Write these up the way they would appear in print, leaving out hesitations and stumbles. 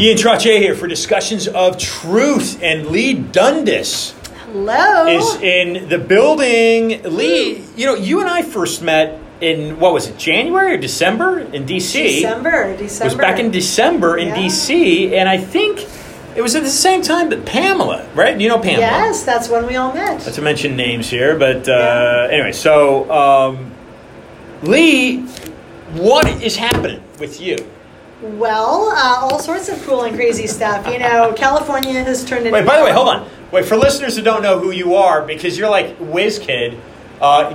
Ian Trocchi here for Discussions of Truth, and Lee Dundas is in the building. Lee, you know, you and I first met in, what was it, January or December in D.C.? December. It was back in December in D.C., and I think it was at the same time that Pamela, right? You know Pamela. Yes, that's when we all met. Not to mention names here, but anyway, so Lee, what is happening with you? Well, all sorts of cool and crazy stuff. You know, California has turned into... Wait, by the way, hold on. Wait, for listeners who don't know who you are, because you're like whiz kid,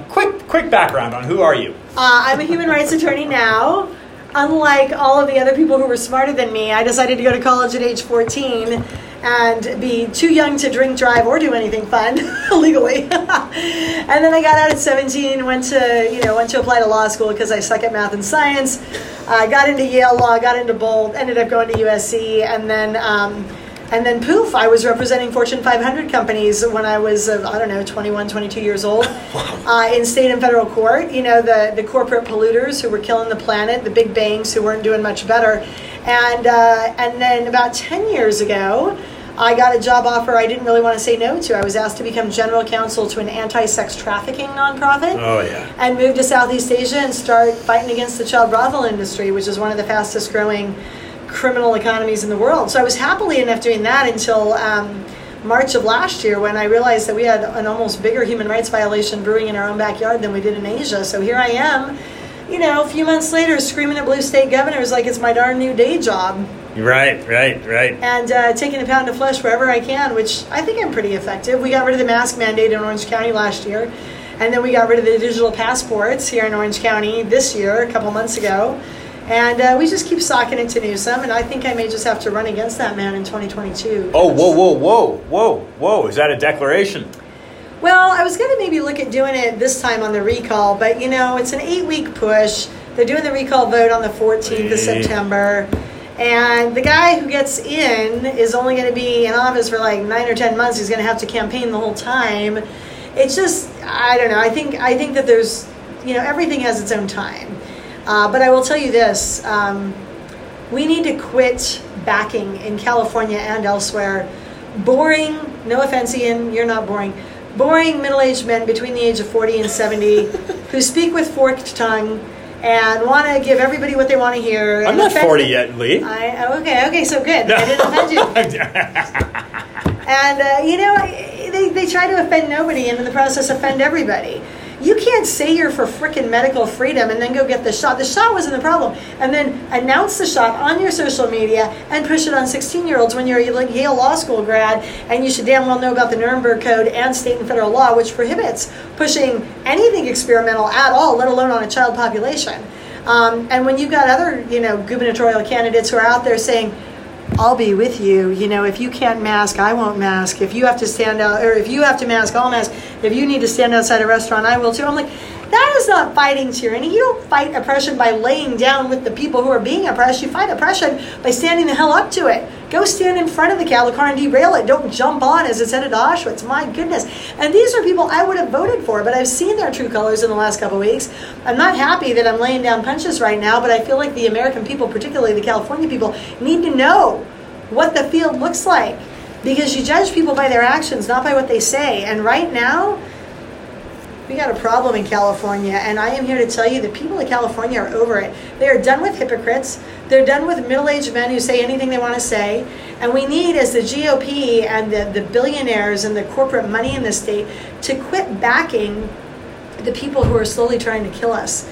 quick background on who are you? I'm a human rights attorney now. Unlike all of the other people who were smarter than me, I decided to go to college at age 14 and be too young to drink, drive, or do anything fun legally. And then I got out at 17, went to apply to law school because I suck at math and science. I got into Yale Law, got into Bolt, ended up going to USC, and then poof, I was representing Fortune 500 companies when I was, 21, 22 years old, in state and federal court. You know, the corporate polluters who were killing the planet, the big banks who weren't doing much better. And then about 10 years ago, I got a job offer I didn't really want to say no to. I was asked to become general counsel to an anti-sex trafficking nonprofit. Oh, yeah. And moved to Southeast Asia and start fighting against the child brothel industry, which is one of the fastest growing criminal economies in the world. So I was happily enough doing that until March of last year, when I realized that we had an almost bigger human rights violation brewing in our own backyard than we did in Asia. So here I am, you know, a few months later, screaming at blue state governors like it's my darn new day job. Right. And taking a pound of flesh wherever I can, which I think I'm pretty effective. We got rid of the mask mandate in Orange County last year, and then we got rid of the digital passports here in Orange County this year, a couple months ago. And we just keep socking it to Newsom, and I think I may just have to run against that man in 2022. Oh, whoa. Is that a declaration? Well, I was going to maybe look at doing it this time on the recall, but, you know, it's an 8-week push. They're doing the recall vote on the 14th of September, and the guy who gets in is only going to be in office for like 9 or 10 months. He's going to have to campaign the whole time. It's just, I don't know. I think that there's, you know, everything has its own time. But I will tell you this, we need to quit backing in California and elsewhere boring, no offense Ian, you're not boring, boring middle-aged men between the age of 40 and 70 who speak with forked tongue and want to give everybody what they want to hear. I'm not 40 yet, Lee. Okay, so good. No. I didn't offend you. And, you know, they try to offend nobody and in the process offend everybody. You can't say you're for frickin' medical freedom and then go get the shot. The shot wasn't the problem. And then announce the shot on your social media and push it on 16-year-olds when you're a Yale Law School grad and you should damn well know about the Nuremberg Code and state and federal law, which prohibits pushing anything experimental at all, let alone on a child population. And when you've got other, you know, gubernatorial candidates who are out there saying, I'll be with you. You know, if you can't mask, I won't mask. If you have to stand out, or if you have to mask, I'll mask. If you need to stand outside a restaurant, I will too. I'm like, that is not fighting tyranny. You don't fight oppression by laying down with the people who are being oppressed. You fight oppression by standing the hell up to it. Go stand in front of the cattle car and derail it. Don't jump on as it's headed to Auschwitz. My goodness. And these are people I would have voted for, but I've seen their true colors in the last couple of weeks. I'm not happy that I'm laying down punches right now, but I feel like the American people, particularly the California people, need to know what the field looks like. Because you judge people by their actions, not by what they say. And right now, we got a problem in California, and I am here to tell you the people of California are over it. They are done with hypocrites. They're done with middle-aged men who say anything they want to say. And we need, as the GOP and the billionaires and the corporate money in the state, to quit backing the people who are slowly trying to kill us.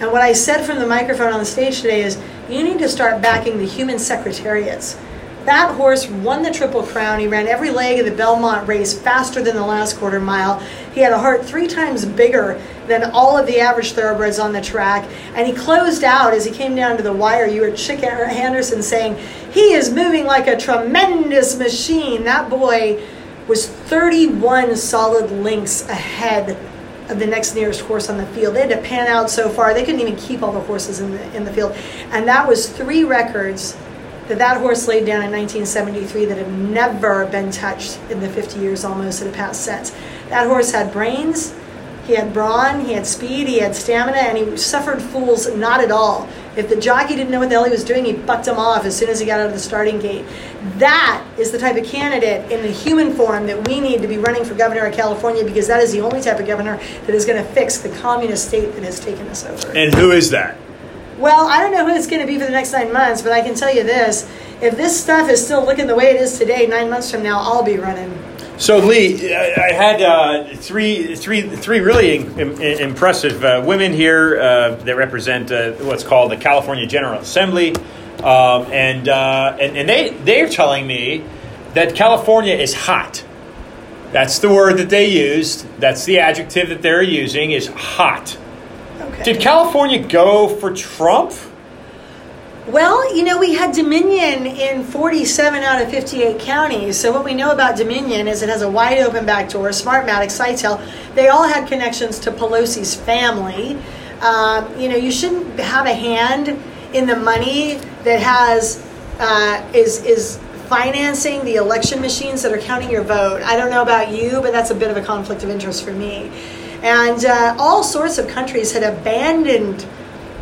And what I said from the microphone on the stage today is, you need to start backing the human secretariats. That horse won the Triple Crown. He ran every leg of the Belmont race faster than the last quarter mile. He had a heart 3 times bigger than all of the average thoroughbreds on the track. And he closed out as he came down to the wire. You heard Chick Henderson saying, he is moving like a tremendous machine. That boy was 31 solid lengths ahead of the next nearest horse on the field. They had to pan out so far. They couldn't even keep all the horses in the field. And that was 3 records that horse laid down in 1973 that have never been touched in the 50 years almost that have passed since. That horse had brains, he had brawn, he had speed, he had stamina, and he suffered fools not at all. If the jockey didn't know what the hell he was doing, he bucked him off as soon as he got out of the starting gate. That is the type of candidate in the human form that we need to be running for governor of California, because that is the only type of governor that is going to fix the communist state that has taken us over. And who is that? Well, I don't know who it's going to be for the next 9 months, but I can tell you this. If this stuff is still looking the way it is today, 9 months from now, I'll be running. So, Lee, I had three really impressive women here that represent what's called the California General Assembly, and they're telling me that California is hot. That's the word that they used. That's the adjective that they're using, is hot. Okay. Did California go for Trump? Well, you know, we had Dominion in 47 out of 58 counties. So what we know about Dominion is it has a wide open back door. Smartmatic, Sycell, they all had connections to Pelosi's family. You know, you shouldn't have a hand in the money that has is financing the election machines that are counting your vote. I don't know about you, but that's a bit of a conflict of interest for me. And all sorts of countries had abandoned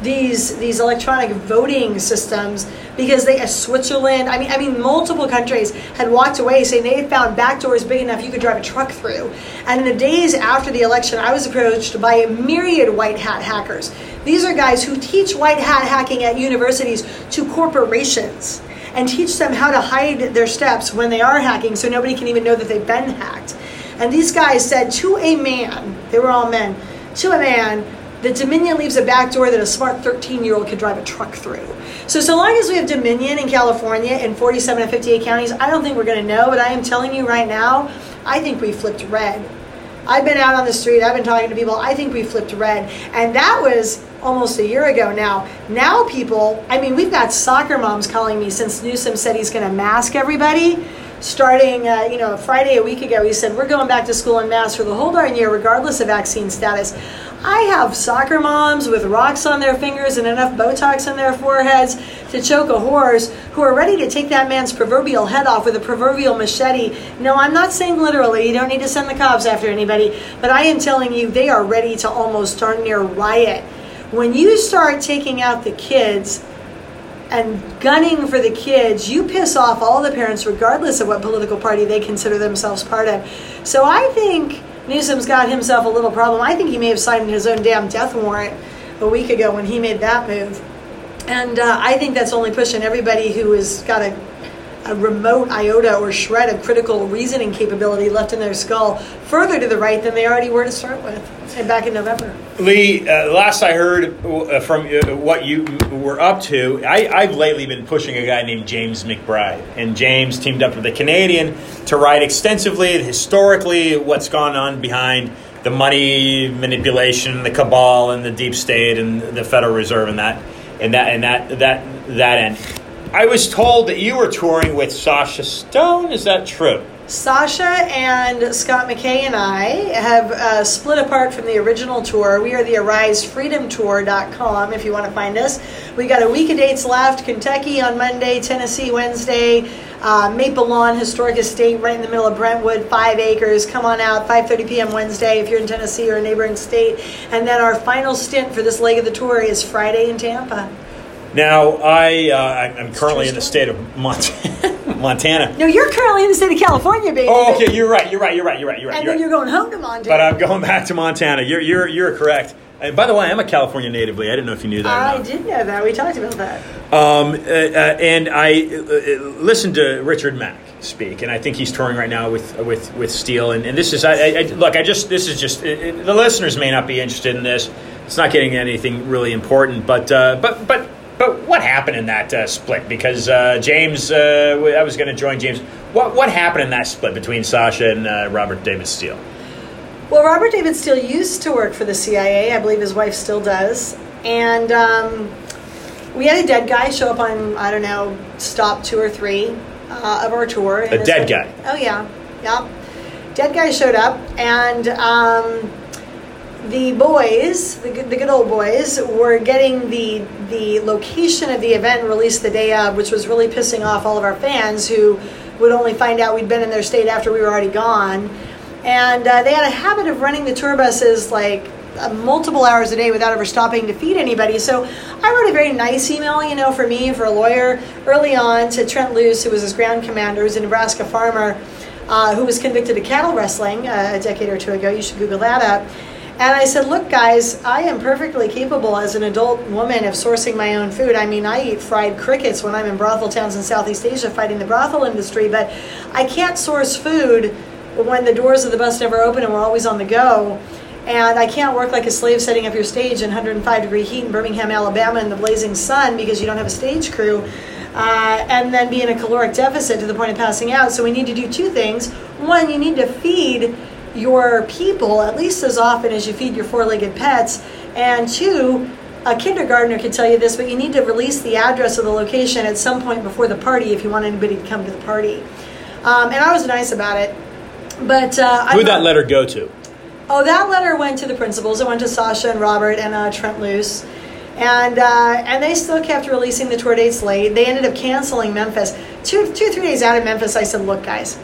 these electronic voting systems because they, Switzerland, I mean, multiple countries had walked away saying they found back doors big enough you could drive a truck through. And in the days after the election, I was approached by a myriad white hat hackers. These are guys who teach white hat hacking at universities to corporations and teach them how to hide their steps when they are hacking so nobody can even know that they've been hacked. And these guys said to a man, they were all men, to a man, the Dominion leaves a back door that a smart 13-year-old could drive a truck through. So long as we have Dominion in California in 47 of 58 counties, I don't think we're going to know, but I am telling you right now, I think we flipped red. I've been out on the street, I've been talking to people, I think we flipped red. And that was almost a year ago now. Now people, I mean, we've got soccer moms calling me since Newsom said he's going to mask everybody. Starting, Friday a week ago, he said, we're going back to school en masse for the whole darn year, regardless of vaccine status. I have soccer moms with rocks on their fingers and enough Botox on their foreheads to choke a horse who are ready to take that man's proverbial head off with a proverbial machete. No, I'm not saying literally, you don't need to send the cops after anybody, but I am telling you, they are ready to almost darn near riot. When you start taking out the kids and gunning for the kids, you piss off all the parents regardless of what political party they consider themselves part of. So I think Newsom's got himself a little problem. I think he may have signed his own damn death warrant a week ago when he made that move. And I think that's only pushing everybody who has got a remote iota or shred of critical reasoning capability left in their skull further to the right than they already were to start with back in November. Lee, last I heard from what you were up to, I've lately been pushing a guy named James McBride. And James teamed up with a Canadian to write extensively, historically, what's gone on behind the money manipulation, the cabal, and the deep state, and the Federal Reserve, and that end. I was told that you were touring with Sasha Stone. Is that true? Sasha and Scott McKay and I have split apart from the original tour. We are the AriseFreedomTour.com if you want to find us. We got a week of dates left. Kentucky on Monday, Tennessee Wednesday, Maple Lawn Historic Estate right in the middle of Brentwood, 5 acres. Come on out, 5:30 p.m. Wednesday if you're in Tennessee or a neighboring state. And then our final stint for this leg of the tour is Friday in Tampa. Now, I'm currently in the state of Montana. No, you're currently in the state of California, baby. Oh, okay, you're right. And then you're going home to Montana. But I'm going back to Montana. You're correct. And by the way, I'm a California native, Lee. I didn't know if you knew that. I did know that. We talked about that. And I listened to Richard Mack speak, and I think he's touring right now with Steele. And this is the listeners may not be interested in this. It's not getting anything really important, But what happened in that split? Because James, I was going to join James. What happened in that split between Sasha and Robert David Steele? Well, Robert David Steele used to work for the CIA. I believe his wife still does. And we had a dead guy show up on, I don't know, stop 2 or 3 of our tour. A dead guy? Oh, yeah. Yeah. Dead guy showed up. And the boys, the good old boys, were getting the location of the event released the day of, which was really pissing off all of our fans who would only find out we'd been in their state after we were already gone. And they had a habit of running the tour buses like multiple hours a day without ever stopping to feed anybody. So I wrote a very nice email, you know, for me, for a lawyer, early on to Trent Luce, who was his ground commander, who's a Nebraska farmer, who was convicted of cattle wrestling a decade or two ago. You should Google that up. And I said, look, guys, I am perfectly capable as an adult woman of sourcing my own food. I mean, I eat fried crickets when I'm in brothel towns in Southeast Asia fighting the brothel industry, but I can't source food when the doors of the bus never open and we're always on the go. And I can't work like a slave setting up your stage in 105-degree heat in Birmingham, Alabama in the blazing sun because you don't have a stage crew. And then be in a caloric deficit to the point of passing out. So we need to do two things. One, you need to feed your people at least as often as you feed your four-legged pets. And two, a kindergartner can tell you this, but you need to release the address of the location at some point before the party if you want anybody to come to the party. And I was nice about it. But who'd that letter go to? Oh, that letter went to the principals. It went to Sasha and Robert and Trent Luce. And they still kept releasing the tour dates late. They ended up canceling Memphis. Two, 3 days out of Memphis, I said, look, guys,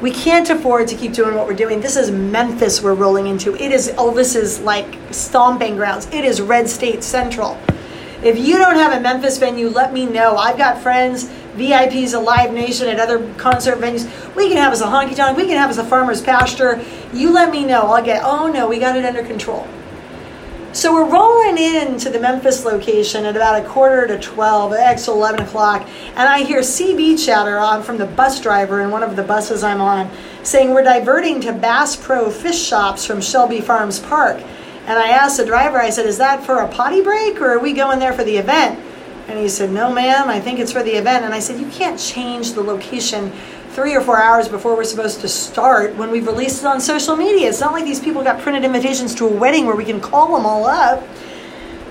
we can't afford to keep doing what we're doing. This is Memphis we're rolling into. It is Elvis's, like, stomping grounds. It is Red State Central. If you don't have a Memphis venue, let me know. I've got friends, VIPs of Live Nation at other concert venues. We can have us a honky tonk. We can have us a farmer's pasture. You let me know. I'll get, oh, no, we got it under control. So we're rolling into the Memphis location at about 11:45, actually 11 o'clock, and I hear CB chatter on from the bus driver in one of the buses I'm on, saying we're diverting to Bass Pro Fish Shops from Shelby Farms Park. And I asked the driver, I said, is that for a potty break or are we going there for the event? And he said, no, ma'am, I think it's for the event. And I said, you can't change the location 3 or 4 hours before we're supposed to start when we've released it on social media. It's not like these people got printed invitations to a wedding where we can call them all up.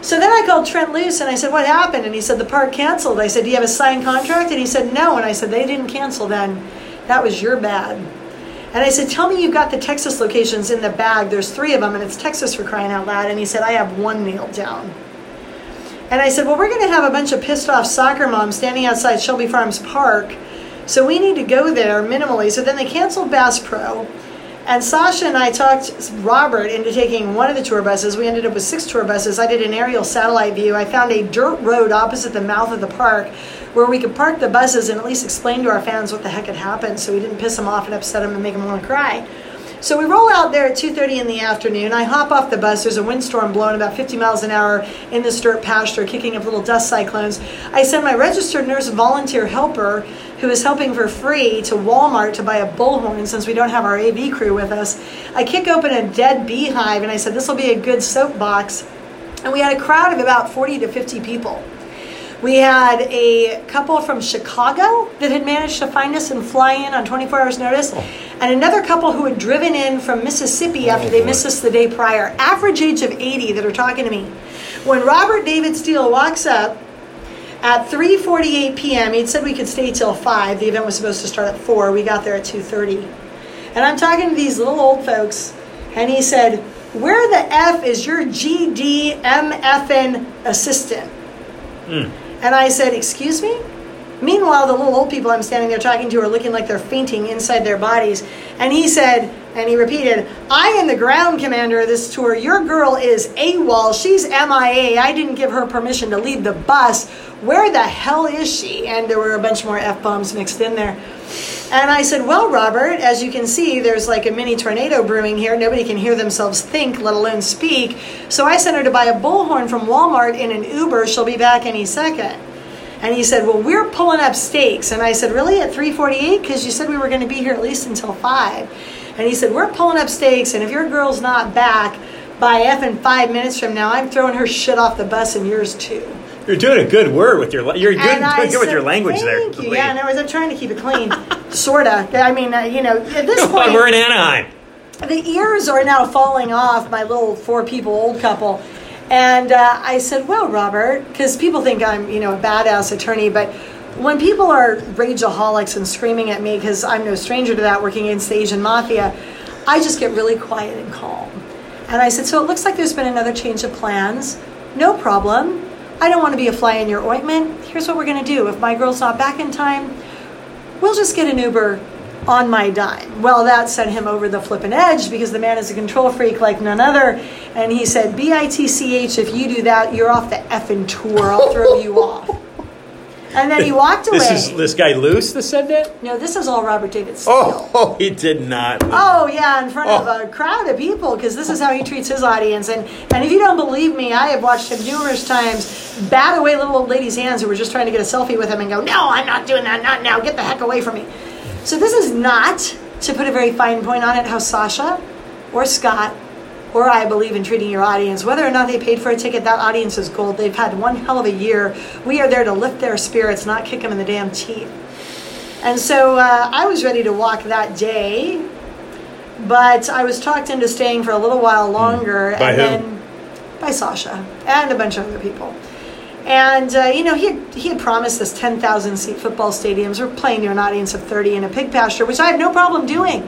So then I called Trent Luce and I said, what happened? And he said, the park canceled. I said, do you have a signed contract? And he said, no. And I said, they didn't cancel then. That was your bad. And I said, tell me you've got the Texas locations in the bag. There's 3 of them and it's Texas, for crying out loud. And he said, I have 1 nailed down. And I said, well, we're going to have a bunch of pissed off soccer moms standing outside Shelby Farms Park. So we need to go there minimally. So then they canceled Bass Pro. And Sasha and I talked Robert into taking one of the tour buses. We ended up with 6 tour buses. I did an aerial satellite view. I found a dirt road opposite the mouth of the park where we could park the buses and at least explain to our fans what the heck had happened so we didn't piss them off and upset them and make them want to cry. So we roll out there at 2:30 in the afternoon. I hop off the bus. There's a windstorm blowing about 50 miles an hour in this dirt pasture, kicking up little dust cyclones. I send my registered nurse volunteer helper, who is helping for free, to Walmart to buy a bullhorn since we don't have our AV crew with us. I kick open a dead beehive, and I said, this will be a good soapbox. And we had a crowd of about 40 to 50 people. We had a couple from Chicago that had managed to find us and fly in on 24 hours notice, and another couple who had driven in from Mississippi after they missed us the day prior, average age of 80, that are talking to me. When Robert David Steele walks up at 3:48 p.m., he'd said we could stay till 5. The event was supposed to start at 4. We got there at 2:30. And I'm talking to these little old folks, and he said, where the F is your GDMFN assistant? Mm. And I said, excuse me? Meanwhile, the little old people I'm standing there talking to are looking like they're fainting inside their bodies. And he said, and he repeated, I am the ground commander of this tour. Your girl is AWOL. She's MIA. I didn't give her permission to leave the bus. Where the hell is she? And there were a bunch more F-bombs mixed in there. And I said, well, Robert, as you can see, there's like a mini tornado brewing here. Nobody can hear themselves think, let alone speak. So I sent her to buy a bullhorn from Walmart in an Uber. She'll be back any second. And he said, well, we're pulling up stakes. And I said, really, at 3:48? Because you said we were going to be here at least until 5. And he said, we're pulling up stakes, and if your girl's not back by effing 5 minutes from now, I'm throwing her shit off the bus and yours too. You're doing a good word with your language there. Thank you. Yeah, in other words, I'm trying to keep it clean, sorta. I mean, you know, at this point, we're in Anaheim. The ears are now falling off my little 4 people old couple. And I said, well, Robert, because people think I'm, you know, a badass attorney, but when people are rageaholics and screaming at me, because I'm no stranger to that, working against the Asian mafia, I just get really quiet and calm. And I said, so it looks like there's been another change of plans. No problem. I don't want to be a fly in your ointment. Here's what we're going to do. If my girl's not back in time, we'll just get an Uber on my dime. Well, that sent him over the flippin' edge because the man is a control freak like none other. And he said, B-I-T-C-H, if you do that, you're off the effing tour. I'll throw you off. And then he walked away. This is this guy Luce that said that? No, this is all Robert David Steele. Oh, he did not. Oh, yeah, in front of a crowd of people, because this is how he treats his audience. And if you don't believe me, I have watched him numerous times bat away little old ladies' hands who were just trying to get a selfie with him and go, no, I'm not doing that, not now, get the heck away from me. So this is not, to put a very fine point on it, how Sasha or Scott or I believe in treating your audience. Whether or not they paid for a ticket, that audience is gold. They've had one hell of a year. We are there to lift their spirits, not kick them in the damn teeth. And so I was ready to walk that day, but I was talked into staying for a little while longer. By and who? Then by Sasha and a bunch of other people. And, he had promised this 10,000-seat football stadiums. We're playing to an audience of 30 in a pig pasture, which I have no problem doing.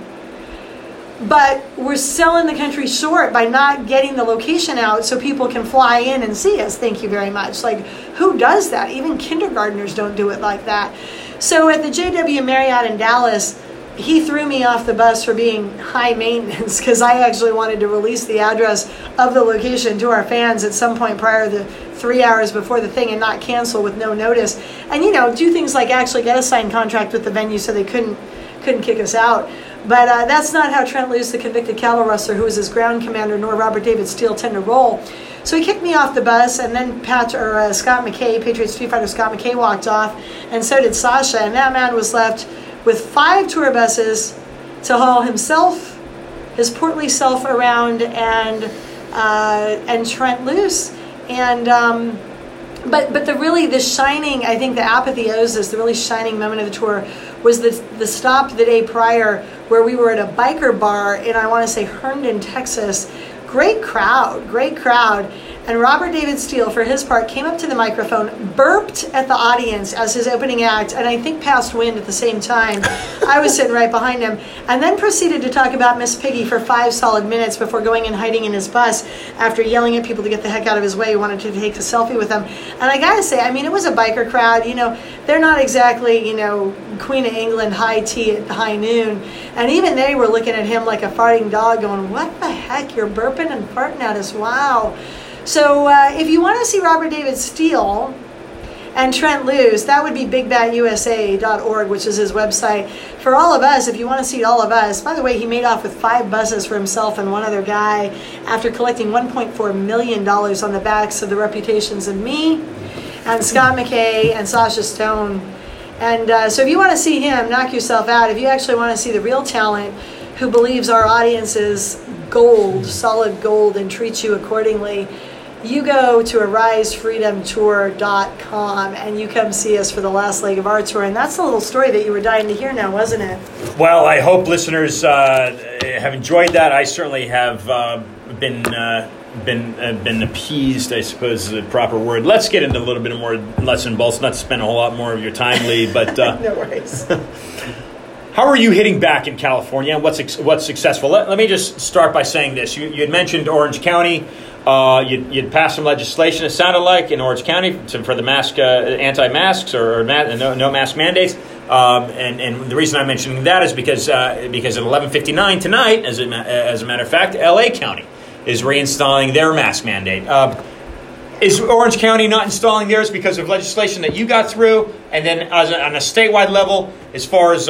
But we're selling the country short by not getting the location out so people can fly in and see us. Thank you very much. Like, who does that? Even kindergartners don't do it like that. So at the JW Marriott in Dallas, he threw me off the bus for being high maintenance because I actually wanted to release the address of the location to our fans at some point prior to 3 hours before the thing and not cancel with no notice. And, do things like actually get a signed contract with the venue so they couldn't kick us out. But that's not how Trent Luce, the convicted cattle rustler, who was his ground commander, nor Robert David Steele tend to roll. So he kicked me off the bus, and then Scott McKay, Patriot Street Fighter Scott McKay, walked off, and so did Sasha. And that man was left with 5 tour buses to haul himself, his portly self around, and Trent Luce. And but the shining, I think the apathy owes us, the really shining moment of the tour was the stop the day prior where we were at a biker bar in, I want to say, Herndon, Texas. Great crowd. And Robert David Steele, for his part, came up to the microphone, burped at the audience as his opening act, and I think passed wind at the same time. I was sitting right behind him. And then proceeded to talk about Miss Piggy for 5 solid minutes before going and hiding in his bus after yelling at people to get the heck out of his way. He wanted to take a selfie with them. And I got to say, it was a biker crowd. They're not exactly, Queen of England high tea at high noon. And even they were looking at him like a farting dog going, what the heck, you're burping and farting at us, wow. So if you want to see Robert David Steele and Trent Luce, that would be bigbadUSA.org, which is his website. For all of us, if you want to see all of us, by the way, he made off with 5 buses for himself and one other guy after collecting $1.4 million on the backs of the reputations of me and Scott McKay and Sasha Stone. And so if you want to see him, knock yourself out. If you actually want to see the real talent who believes our audience is gold, solid gold, and treats you accordingly, you go to AriseFreedomTour.com and you come see us for the last leg of our tour. And that's the little story that you were dying to hear now, wasn't it? Well, I hope listeners have enjoyed that. I certainly have been appeased, I suppose is the proper word. Let's get into a little bit more nuts and bolts, not to spend a whole lot more of your time, Lee. But, no worries. How are you hitting back in California, and what's successful? Let me just start by saying this. You had mentioned Orange County. You'd passed some legislation, it sounded like, in Orange County for the mask, anti-masks or no mask mandates. And the reason I'm mentioning that is because at 11:59 tonight, as a matter of fact, L.A. County is reinstalling their mask mandate. Is Orange County not installing theirs because of legislation that you got through? And then on a statewide level, as far as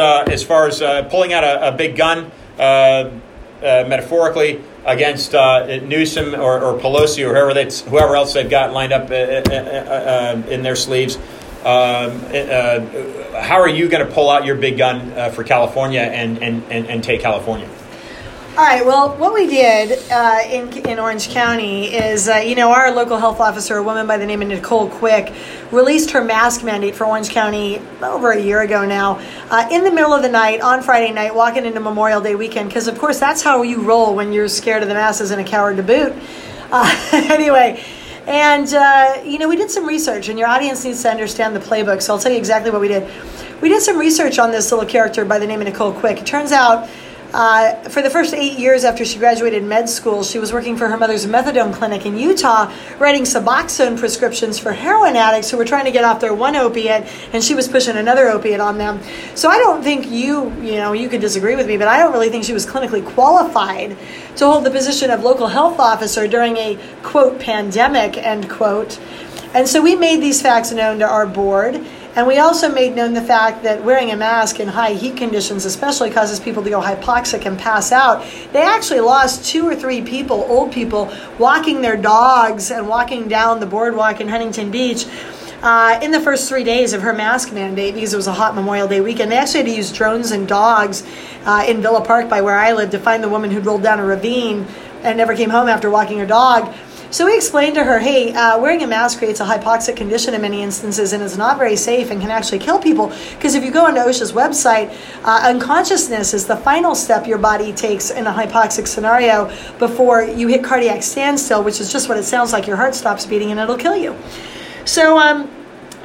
pulling out a big gun, metaphorically, against Newsom or Pelosi or whoever else they've got lined up in their sleeves. How are you going to pull out your big gun for California and take California? All right, well, what we did in Orange County is, our local health officer, a woman by the name of Nicole Quick, released her mask mandate for Orange County over a year ago now, in the middle of the night, on Friday night, walking into Memorial Day weekend, because, of course, that's how you roll when you're scared of the masses and a coward to boot. Anyway, and, we did some research, and your audience needs to understand the playbook, so I'll tell you exactly what we did. We did some research on this little character by the name of Nicole Quick. It turns out For the first 8 years after she graduated med school, she was working for her mother's methadone clinic in Utah, writing Suboxone prescriptions for heroin addicts who were trying to get off their one opiate, and she was pushing another opiate on them. So I don't think you could disagree with me, but I don't really think she was clinically qualified to hold the position of local health officer during a, quote, pandemic, end quote. And so we made these facts known to our board. And we also made known the fact that wearing a mask in high heat conditions especially causes people to go hypoxic and pass out. They actually lost 2 or 3 people, old people, walking their dogs and walking down the boardwalk in Huntington Beach in the first 3 days of her mask mandate, because it was a hot Memorial Day weekend. They actually had to use drones and dogs in Villa Park by where I live to find the woman who'd rolled down a ravine and never came home after walking her dog. So we explained to her, hey, wearing a mask creates a hypoxic condition in many instances, and it's not very safe and can actually kill people. Because if you go onto OSHA's website, unconsciousness is the final step your body takes in a hypoxic scenario before you hit cardiac standstill, which is just what it sounds like. Your heart stops beating and it'll kill you. So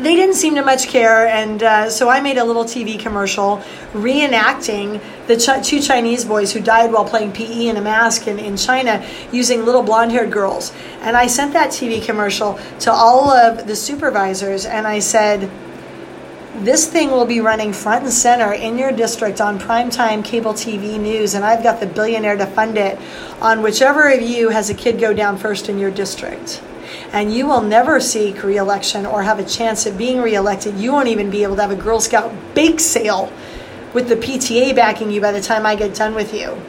they didn't seem to much care, and so I made a little TV commercial reenacting the two Chinese boys who died while playing PE in a mask in China using little blonde-haired girls. And I sent that TV commercial to all of the supervisors, and I said, this thing will be running front and center in your district on primetime cable TV news, and I've got the billionaire to fund it on whichever of you has a kid go down first in your district. And you will never seek re-election or have a chance of being re-elected. You won't even be able to have a Girl Scout bake sale with the PTA backing you by the time I get done with you.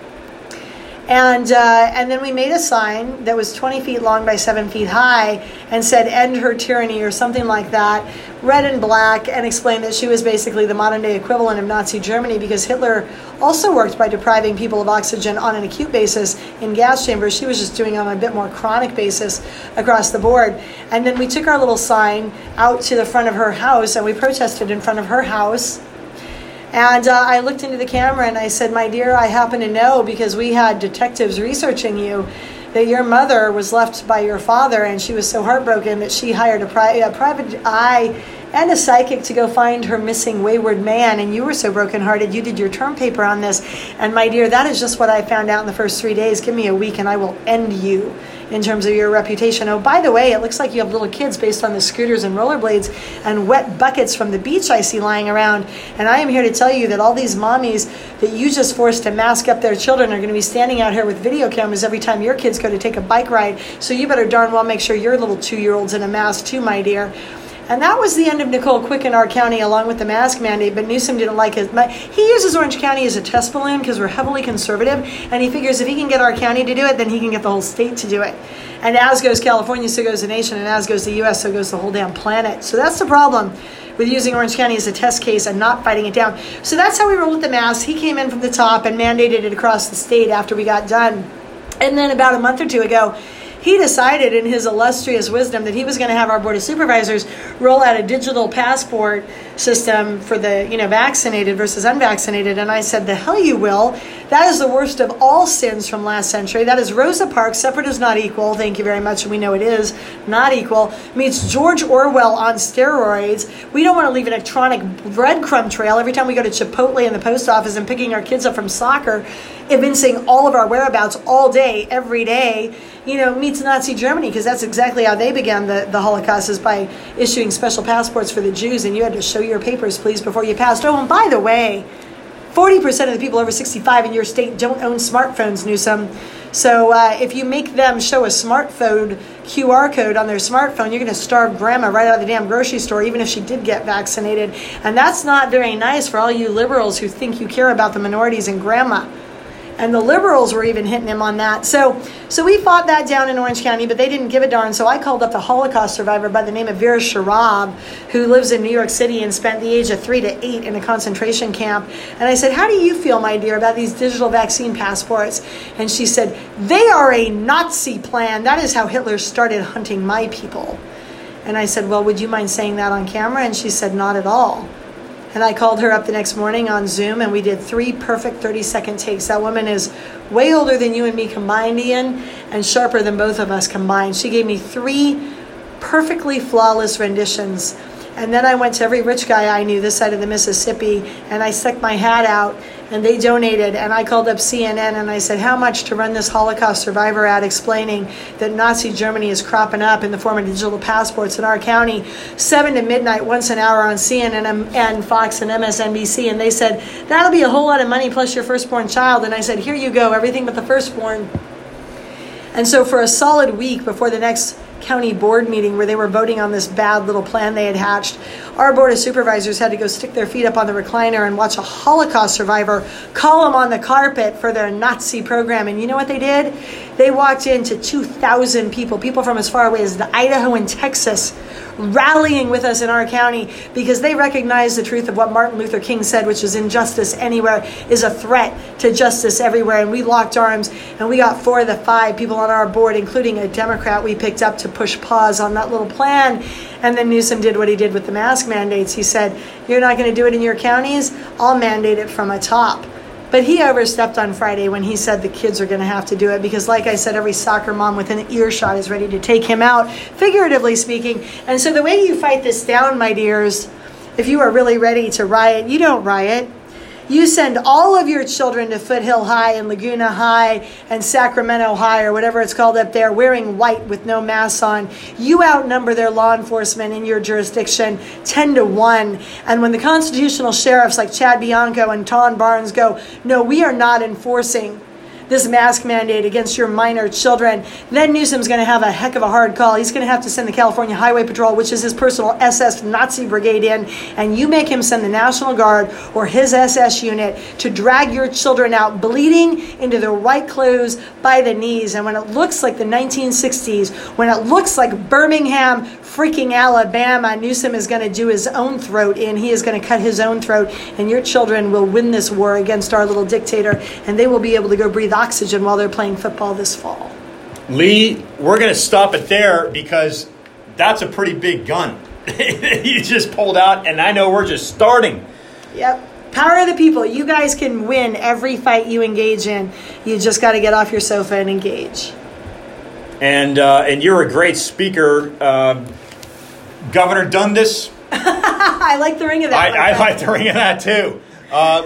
And then we made a sign that was 20 feet long by 7 feet high and said, end her tyranny or something like that, red and black, and explained that she was basically the modern day equivalent of Nazi Germany, because Hitler also worked by depriving people of oxygen on an acute basis in gas chambers. She was just doing it on a bit more chronic basis across the board. And then we took our little sign out to the front of her house and we protested in front of her house. And I looked into the camera and I said, my dear, I happen to know, because we had detectives researching you, that your mother was left by your father, and she was so heartbroken that she hired a private eye and a psychic to go find her missing wayward man, and you were so brokenhearted you did your term paper on this. And my dear, that is just what I found out in the first 3 days. Give me a week and I will end you in terms of your reputation. Oh, by the way, it looks like you have little kids based on the scooters and rollerblades and wet buckets from the beach I see lying around. And I am here to tell you that all these mommies that you just forced to mask up their children are going to be standing out here with video cameras every time your kids go to take a bike ride. So you better darn well make sure your little 2-year-old's in a mask too, my dear. And that was the end of Nicole Quick in our county, along with the mask mandate. But Newsom didn't like it. He uses Orange County as a test balloon because we're heavily conservative. And he figures if he can get our county to do it, then he can get the whole state to do it. And as goes California, so goes the nation. And as goes the U.S., so goes the whole damn planet. So that's the problem with using Orange County as a test case and not fighting it down. So that's how we rolled with the mask. He came in from the top and mandated it across the state after we got done. And then about a month or two ago, he decided in his illustrious wisdom that he was going to have our Board of Supervisors roll out a digital passport system for the, vaccinated versus unvaccinated. And I said, the hell you will. That is the worst of all sins from last century. That is Rosa Parks, separate is not equal. Thank you very much. We know it is not equal. Meets George Orwell on steroids. We don't want to leave an electronic breadcrumb trail every time we go to Chipotle and the post office and picking our kids up from soccer, evincing all of our whereabouts all day, every day, meets Nazi Germany, because that's exactly how they began the Holocaust, is by issuing special passports for the Jews, and you had to show your papers, please, before you passed. Oh, and by the way, 40% of the people over 65 in your state don't own smartphones, Newsom. So if you make them show a smartphone QR code on their smartphone, you're going to starve grandma right out of the damn grocery store, even if she did get vaccinated. And that's not very nice for all you liberals who think you care about the minorities and grandma. And the liberals were even hitting him on that. So we fought that down in Orange County, but they didn't give a darn. So I called up the Holocaust survivor by the name of Vera Sharab, who lives in New York City and spent the age of 3 to 8 in a concentration camp. And I said, how do you feel, my dear, about these digital vaccine passports? And she said, they are a Nazi plan. That is how Hitler started hunting my people. And I said, well, would you mind saying that on camera? And she said, not at all. And I called her up the next morning on Zoom, and we did 3 perfect 30-second takes. That woman is way older than you and me combined, Ian, and sharper than both of us combined. She gave me 3 perfectly flawless renditions And then I went to every rich guy I knew this side of the Mississippi, and I stuck my hat out, and they donated. And I called up CNN, and I said, how much to run this Holocaust survivor ad explaining that Nazi Germany is cropping up in the form of digital passports in our county, 7 to midnight, once an hour on CNN and Fox and MSNBC. And they said, that'll be a whole lot of money plus your firstborn child. And I said, here you go, everything but the firstborn. And so for a solid week before the next county board meeting where they were voting on this bad little plan they had hatched, our board of supervisors had to go stick their feet up on the recliner and watch a Holocaust survivor call them on the carpet for their Nazi program. And you know what they did? They walked into 2,000 people from as far away as Idaho and Texas, rallying with us in our county because they recognized the truth of what Martin Luther King said, which is injustice anywhere is a threat to justice everywhere. And we locked arms, and we got 4 of the 5 people on our board, including a Democrat we picked up, to push pause on that little plan. And then Newsom did what he did with the mask mandates. He said, you're not going to do it in your counties? I'll mandate it from atop. But he overstepped on Friday when he said the kids are going to have to do it because, like I said, every soccer mom within earshot is ready to take him out, figuratively speaking. And so the way you fight this down, my dears, if you are really ready to riot, you don't riot. You send all of your children to Foothill High and Laguna High and Sacramento High or whatever it's called up there, wearing white with no masks on. You outnumber their law enforcement in your jurisdiction 10-1. And when the constitutional sheriffs like Chad Bianco and Ton Barnes go, no, we are not enforcing this mask mandate against your minor children, then Newsom's going to have a heck of a hard call. He's going to have to send the California Highway Patrol, which is his personal SS Nazi brigade, in, and you make him send the National Guard or his SS unit to drag your children out bleeding into their white clothes by the knees. And when it looks like the 1960s, when it looks like Birmingham, freaking Alabama, Newsom is going to do his own throat in. He is going to cut his own throat, and your children will win this war against our little dictator, and they will be able to go breathe oxygen while they're playing football this fall. Lee, we're going to stop it there because that's a pretty big gun you just pulled out, and I know we're just starting. Yep. Power of the people. You guys can win every fight you engage in. You just got to get off your sofa and engage. And you're a great speaker. Governor Dundas. I like the ring of that. I like the ring of that too.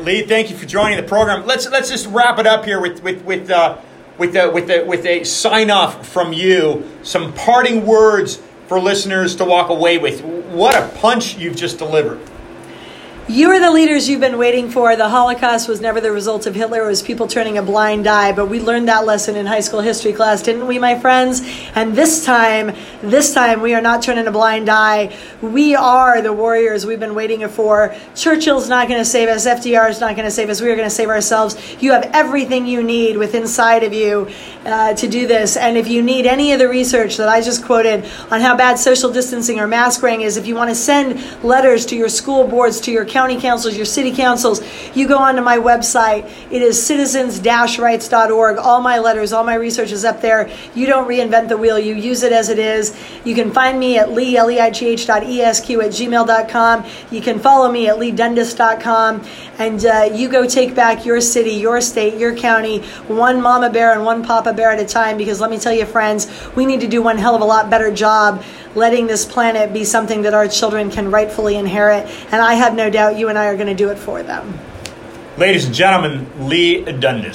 Lee, thank you for joining the program. Let's just wrap it up here with a sign off from you. Some parting words for listeners to walk away with. What a punch you've just delivered. You are the leaders you've been waiting for. The Holocaust was never the result of Hitler. It was people turning a blind eye. But we learned that lesson in high school history class, didn't we, my friends? And this time, we are not turning a blind eye. We are the warriors we've been waiting for. Churchill's not going to save us. FDR's not going to save us. We are going to save ourselves. You have everything you need within inside of you to do this. And if you need any of the research that I just quoted on how bad social distancing or mask wearing is, if you want to send letters to your school boards, to your county councils, your city councils, you go onto my website. It is citizens-rights.org. All my letters, all my research is up there. You don't reinvent the wheel. You use it as it is. You can find me at leigh.esq@gmail.com. You can follow me at leedundas.com. And you go take back your city, your state, your county, one mama bear and one papa bear at a time, because let me tell you, friends, we need to do one hell of a lot better job letting this planet be something that our children can rightfully inherit. And I have no doubt you and I are going to do it for them. Ladies and gentlemen, Lee Dundas.